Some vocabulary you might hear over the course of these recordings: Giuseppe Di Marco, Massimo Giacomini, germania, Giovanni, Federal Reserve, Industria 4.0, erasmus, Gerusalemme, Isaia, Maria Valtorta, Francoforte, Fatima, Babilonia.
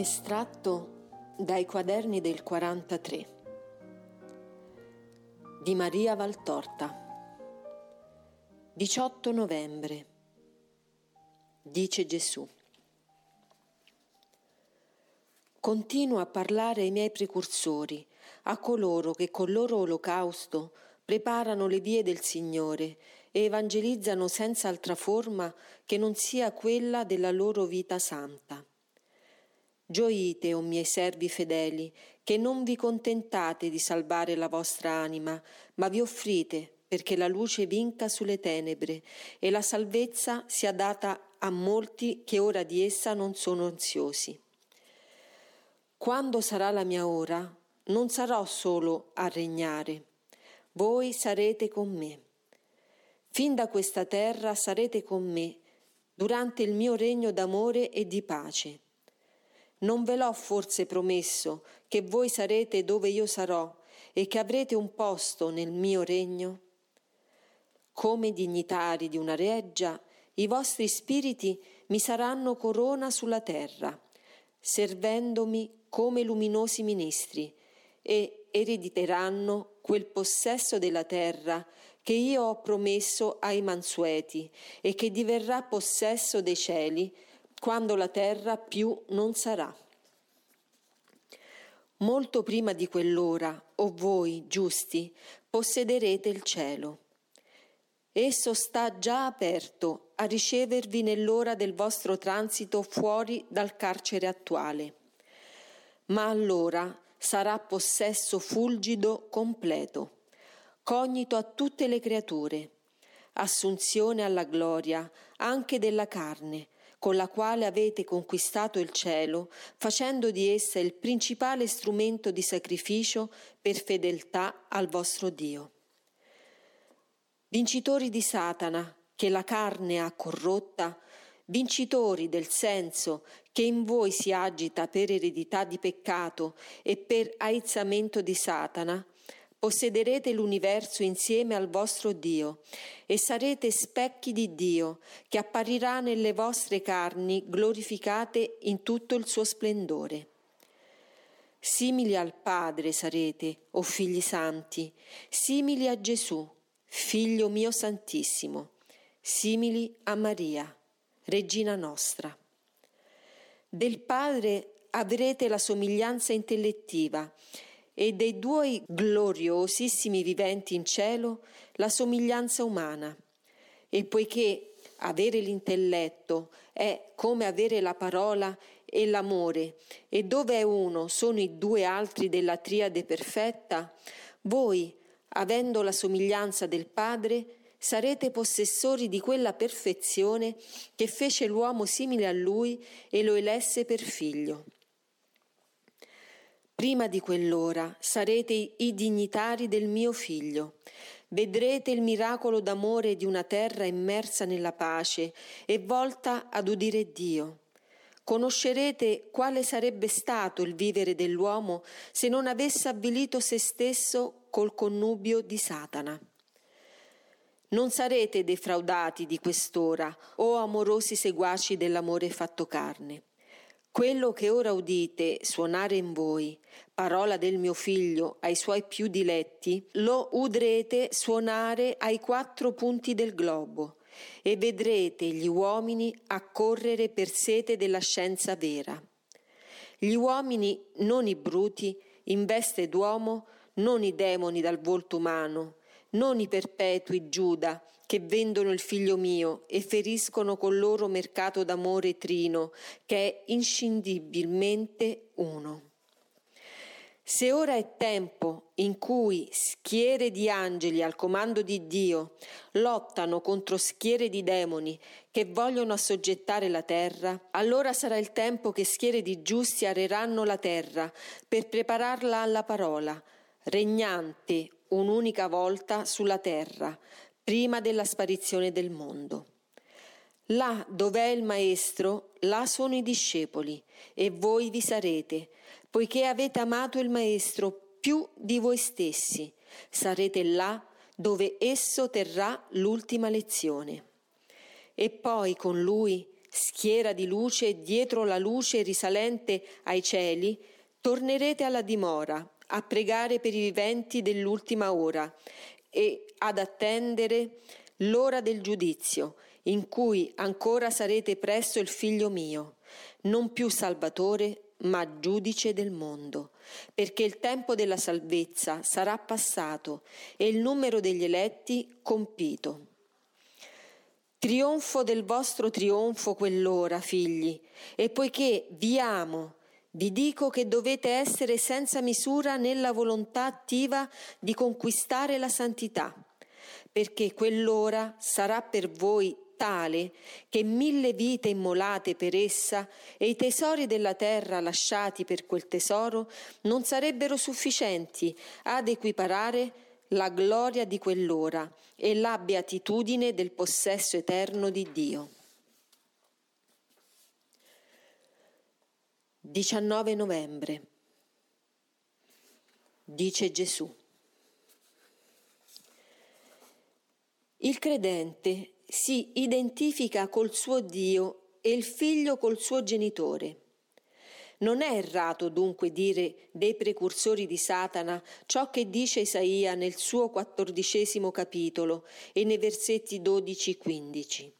Estratto dai quaderni del 43 di Maria Valtorta. 18 novembre. Dice Gesù: continuo a parlare ai miei precursori, a coloro che col loro olocausto preparano le vie del Signore e evangelizzano senza altra forma che non sia quella della loro vita santa. Gioite, o miei servi fedeli, che non vi contentate di salvare la vostra anima, ma vi offrite perché la luce vinca sulle tenebre e la salvezza sia data a molti che ora di essa non sono ansiosi. Quando sarà la mia ora, non sarò solo a regnare, voi sarete con me. Fin da questa terra sarete con me durante il mio regno d'amore e di pace. Non ve l'ho forse promesso che voi sarete dove io sarò e che avrete un posto nel mio regno? Come dignitari di una reggia, i vostri spiriti mi saranno corona sulla terra, servendomi come luminosi ministri, e erediteranno quel possesso della terra che io ho promesso ai mansueti e che diverrà possesso dei cieli, quando la terra più non sarà. Molto prima di quell'ora, o voi, giusti, possederete il cielo. Esso sta già aperto a ricevervi nell'ora del vostro transito fuori dal carcere attuale. Ma allora sarà possesso fulgido completo, cognito a tutte le creature, assunzione alla gloria anche della carne, con la quale avete conquistato il cielo, facendo di essa il principale strumento di sacrificio per fedeltà al vostro Dio. Vincitori di Satana, che la carne ha corrotta, vincitori del senso che in voi si agita per eredità di peccato e per aizzamento di Satana, possederete l'universo insieme al vostro Dio e sarete specchi di Dio che apparirà nelle vostre carni glorificate in tutto il suo splendore. Simili al Padre sarete, o figli santi, simili a Gesù, figlio mio santissimo, simili a Maria, regina nostra. Del Padre avrete la somiglianza intellettiva e dei due gloriosissimi viventi in cielo la somiglianza umana. E poiché avere l'intelletto è come avere la parola e l'amore, e dove è uno sono i due altri della triade perfetta, voi, avendo la somiglianza del Padre, sarete possessori di quella perfezione che fece l'uomo simile a lui e lo elesse per figlio. Prima di quell'ora sarete i dignitari del mio figlio. Vedrete il miracolo d'amore di una terra immersa nella pace e volta ad udire Dio. Conoscerete quale sarebbe stato il vivere dell'uomo se non avesse avvilito se stesso col connubio di Satana. Non sarete defraudati di quest'ora, o amorosi seguaci dell'amore fatto carne. Quello che ora udite suonare in voi, parola del mio figlio ai suoi più diletti, lo udrete suonare ai 4 punti del globo e vedrete gli uomini accorrere per sete della scienza vera. Gli uomini, non i bruti, in veste d'uomo, non i demoni dal volto umano, non i perpetui Giuda, che vendono il figlio mio e feriscono col loro mercato d'amore trino, che è inscindibilmente uno. Se ora è tempo in cui schiere di angeli al comando di Dio lottano contro schiere di demoni che vogliono assoggettare la terra, allora sarà il tempo che schiere di giusti areranno la terra per prepararla alla parola, regnante un'unica volta sulla terra, prima della sparizione del mondo. Là dov'è il Maestro, là sono i discepoli, e voi vi sarete, poiché avete amato il Maestro più di voi stessi. Sarete là dove esso terrà l'ultima lezione. E poi con lui schiera di luce dietro la luce risalente ai cieli, tornerete alla dimora a pregare per i viventi dell'ultima ora e ad attendere l'ora del giudizio, in cui ancora sarete presso il Figlio mio, non più Salvatore, ma giudice del mondo, perché il tempo della salvezza sarà passato e il numero degli eletti compito. Trionfo del vostro trionfo quell'ora, figli, e poiché vi amo, vi dico che dovete essere senza misura nella volontà attiva di conquistare la santità, perché quell'ora sarà per voi tale che 1000 vite immolate per essa e i tesori della terra lasciati per quel tesoro non sarebbero sufficienti ad equiparare la gloria di quell'ora e la beatitudine del possesso eterno di Dio. 19 novembre. Dice Gesù: il credente si identifica col suo Dio e il figlio col suo genitore. Non è errato dunque dire dei precursori di Satana ciò che dice Isaia nel suo 14° capitolo e nei versetti 12-15.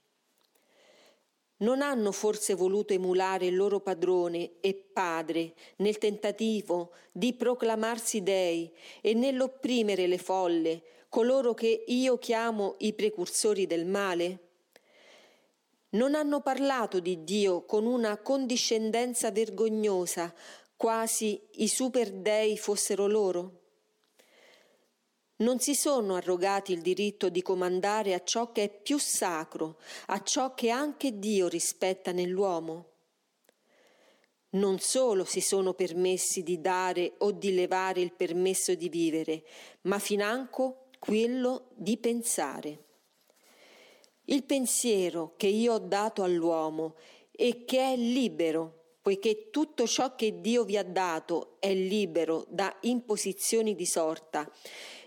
Non hanno forse voluto emulare il loro padrone e padre nel tentativo di proclamarsi dei e nell'opprimere le folle, coloro che io chiamo i precursori del male? Non hanno parlato di Dio con una condiscendenza vergognosa, quasi i superdei fossero loro? Non si sono arrogati il diritto di comandare a ciò che è più sacro, a ciò che anche Dio rispetta nell'uomo? Non solo si sono permessi di dare o di levare il permesso di vivere, ma financo quello di pensare. Il pensiero che io ho dato all'uomo e che è libero, poiché tutto ciò che Dio vi ha dato è libero da imposizioni di sorta,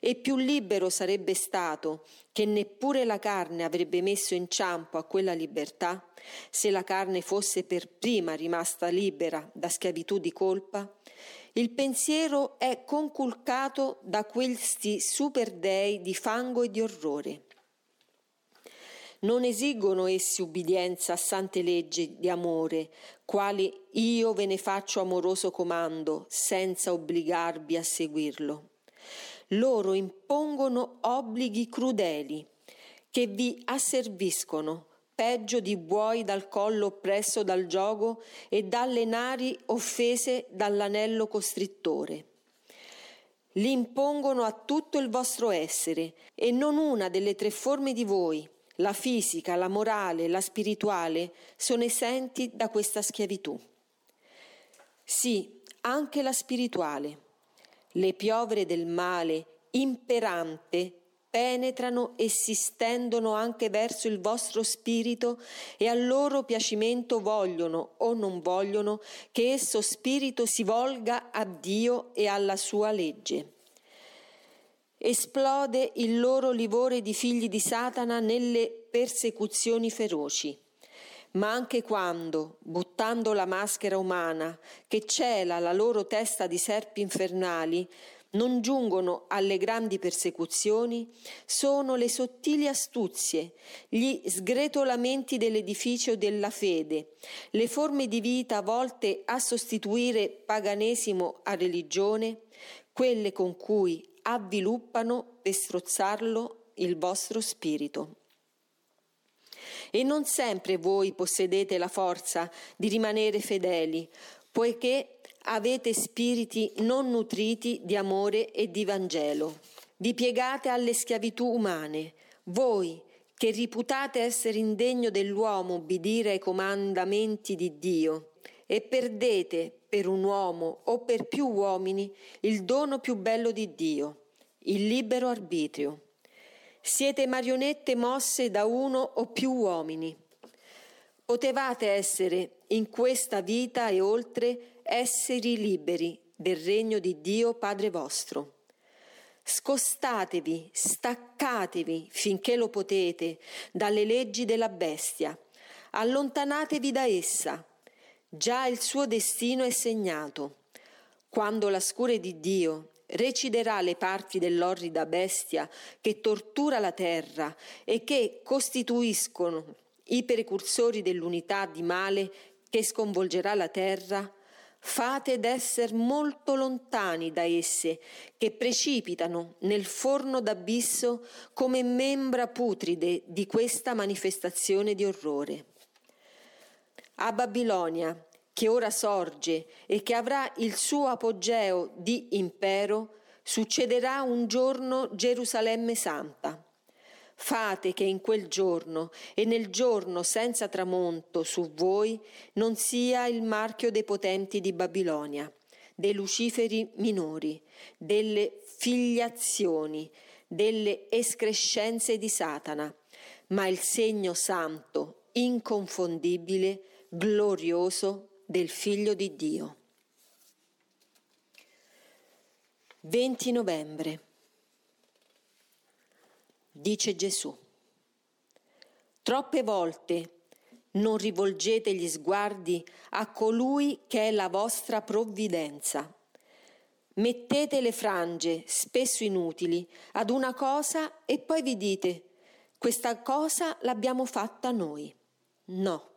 e più libero sarebbe stato, che neppure la carne avrebbe messo in ciampo a quella libertà, se la carne fosse per prima rimasta libera da schiavitù di colpa. Il pensiero è conculcato da questi superdei di fango e di orrore. Non esigono essi ubbidienza a sante leggi di amore, quali io ve ne faccio amoroso comando, senza obbligarvi a seguirlo. Loro impongono obblighi crudeli, che vi asserviscono, peggio di buoi dal collo oppresso dal giogo e dalle nari offese dall'anello costrittore. Li impongono a tutto il vostro essere, e non una delle 3 forme di voi, la fisica, la morale, la spirituale, sono esenti da questa schiavitù. Sì, anche la spirituale. Le piovre del male, imperante, penetrano e si stendono anche verso il vostro spirito e al loro piacimento vogliono o non vogliono che esso spirito si volga a Dio e alla sua legge. Esplode il loro livore di figli di Satana nelle persecuzioni feroci, ma anche quando, buttando la maschera umana che cela la loro testa di serpi infernali, non giungono alle grandi persecuzioni, sono le sottili astuzie, gli sgretolamenti dell'edificio della fede, le forme di vita volte a sostituire paganesimo a religione, quelle con cui avviluppano per strozzarlo il vostro spirito. E non sempre voi possedete la forza di rimanere fedeli, poiché avete spiriti non nutriti di amore e di Vangelo. Vi piegate alle schiavitù umane, voi che riputate essere indegno dell'uomo obbedire ai comandamenti di Dio, e perdete per un uomo o per più uomini il dono più bello di Dio, il libero arbitrio. Siete marionette mosse da uno o più uomini. Potevate essere, in questa vita e oltre, esseri liberi del regno di Dio Padre vostro. Scostatevi, staccatevi, finché lo potete, dalle leggi della bestia, allontanatevi da essa. Già il suo destino è segnato. Quando la scure di Dio reciderà le parti dell'orrida bestia che tortura la terra e che costituiscono i precursori dell'unità di male che sconvolgerà la terra, fate d'esser molto lontani da esse, che precipitano nel forno d'abisso come membra putride di questa manifestazione di orrore. A Babilonia, che ora sorge e che avrà il suo apogeo di impero, succederà un giorno Gerusalemme Santa. Fate che in quel giorno e nel giorno senza tramonto su voi non sia il marchio dei potenti di Babilonia, dei luciferi minori, delle filiazioni, delle escrescenze di Satana, ma il segno santo, inconfondibile, glorioso del Figlio di Dio. 20 novembre. Dice Gesù: troppe volte non rivolgete gli sguardi a colui che è la vostra provvidenza. Mettete le frange, spesso inutili, ad una cosa e poi vi dite: questa cosa l'abbiamo fatta noi. No,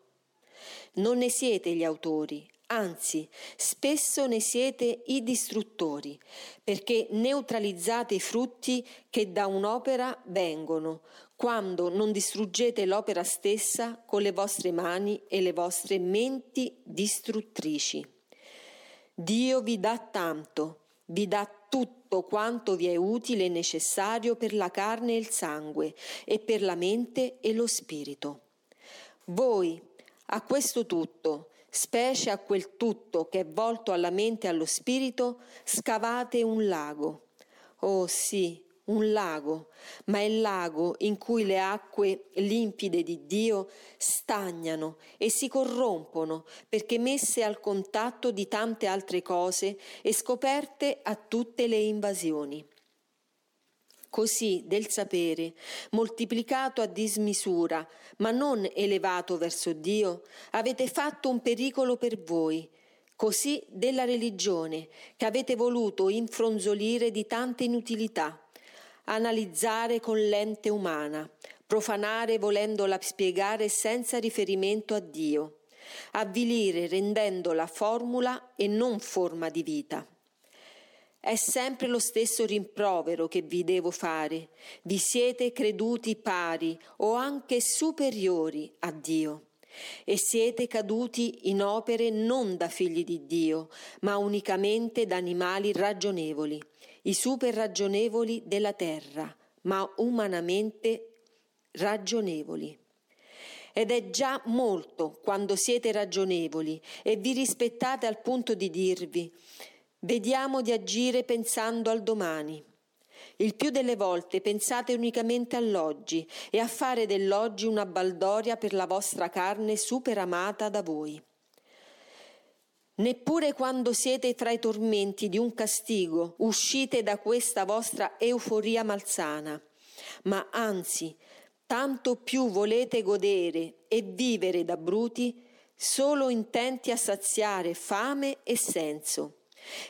non ne siete gli autori, anzi, spesso ne siete i distruttori, perché neutralizzate i frutti che da un'opera vengono, quando non distruggete l'opera stessa con le vostre mani e le vostre menti distruttrici. Dio vi dà tanto, vi dà tutto quanto vi è utile e necessario per la carne e il sangue, e per la mente e lo spirito. Voi, a questo tutto, specie a quel tutto che è volto alla mente e allo spirito, scavate un lago. Oh sì, un lago, ma è il lago in cui le acque limpide di Dio stagnano e si corrompono, perché messe al contatto di tante altre cose e scoperte a tutte le invasioni. Così del sapere, moltiplicato a dismisura, ma non elevato verso Dio, avete fatto un pericolo per voi. Così della religione, che avete voluto infronzolire di tante inutilità, analizzare con lente umana, profanare volendola spiegare senza riferimento a Dio, avvilire rendendola formula e non forma di vita. È sempre lo stesso rimprovero che vi devo fare. Vi siete creduti pari o anche superiori a Dio e siete caduti in opere non da figli di Dio, ma unicamente da animali ragionevoli, i superragionevoli della terra, ma umanamente ragionevoli. Ed è già molto quando siete ragionevoli e vi rispettate al punto di dirvi: vediamo di agire pensando al domani. Il più delle volte pensate unicamente all'oggi e a fare dell'oggi una baldoria per la vostra carne superamata da voi. Neppure quando siete fra i tormenti di un castigo uscite da questa vostra euforia malsana, ma anzi, tanto più volete godere e vivere da bruti, solo intenti a saziare fame e senso.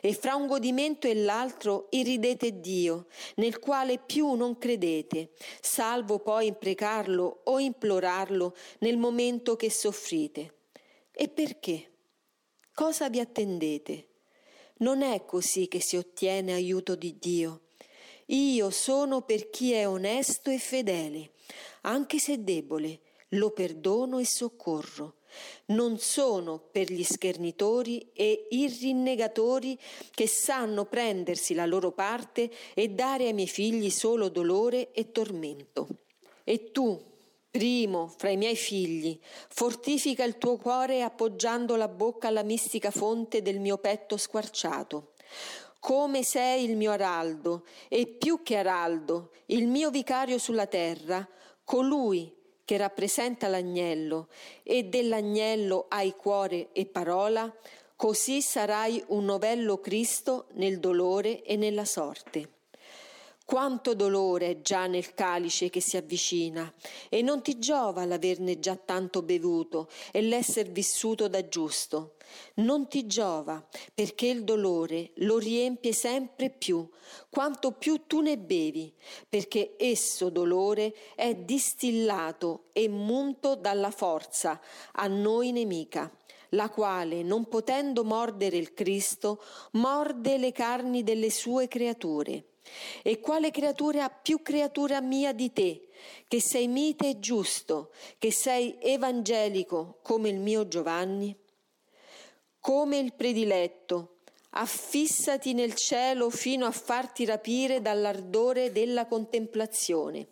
E fra un godimento e l'altro irridete Dio, nel quale più non credete, salvo poi imprecarlo o implorarlo nel momento che soffrite. E perché? Cosa vi attendete? Non è così che si ottiene aiuto di Dio. Io sono per chi è onesto e fedele, anche se debole, lo perdono e soccorro. Non sono per gli schernitori e i rinnegatori che sanno prendersi la loro parte e dare ai miei figli solo dolore e tormento. E tu, primo fra i miei figli, fortifica il tuo cuore appoggiando la bocca alla mistica fonte del mio petto squarciato. Come sei il mio araldo, e più che araldo, il mio vicario sulla terra, colui che rappresenta l'agnello, e dell'agnello hai cuore e parola, così sarai un novello Cristo nel dolore e nella sorte. Quanto dolore già nel calice che si avvicina, e non ti giova l'averne già tanto bevuto e l'essere vissuto da giusto. Non ti giova, perché il dolore lo riempie sempre più, quanto più tu ne bevi, perché esso dolore è distillato e munto dalla forza, a noi nemica, la quale, non potendo mordere il Cristo, morde le carni delle sue creature. E quale creatura più creatura mia di te, che sei mite e giusto, che sei evangelico come il mio Giovanni? Come il prediletto, affissati nel cielo fino a farti rapire dall'ardore della contemplazione,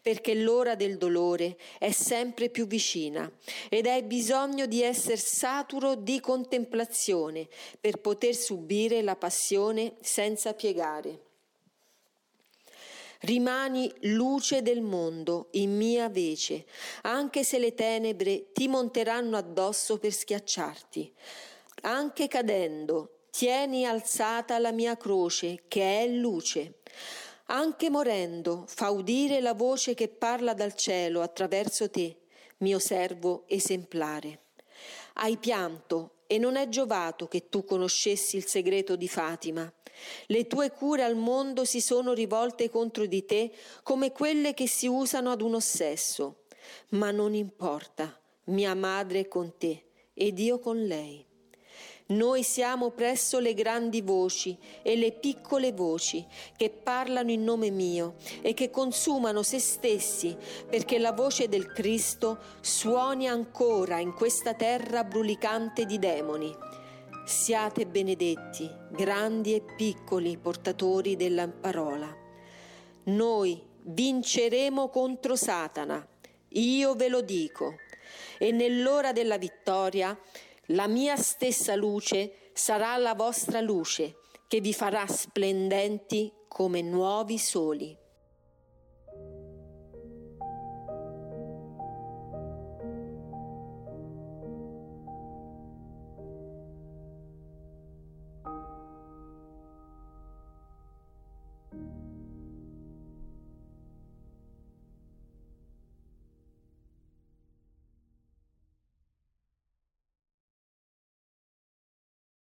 perché l'ora del dolore è sempre più vicina ed hai bisogno di essere saturo di contemplazione per poter subire la passione senza piegare. Rimani luce del mondo in mia vece, anche se le tenebre ti monteranno addosso per schiacciarti. Anche cadendo, tieni alzata la mia croce, che è luce. Anche morendo, fa udire la voce che parla dal cielo attraverso te, mio servo esemplare. Hai pianto, e non è giovato che tu conoscessi il segreto di Fatima. Le tue cure al mondo si sono rivolte contro di te come quelle che si usano ad un ossesso. Ma non importa, mia madre è con te ed io con lei. Noi siamo presso le grandi voci e le piccole voci che parlano in nome mio e che consumano se stessi, perché la voce del Cristo suoni ancora in questa terra brulicante di demoni. Siate benedetti, grandi e piccoli portatori della parola. Noi vinceremo contro Satana, io ve lo dico, e nell'ora della vittoria la mia stessa luce sarà la vostra luce, che vi farà splendenti come nuovi soli.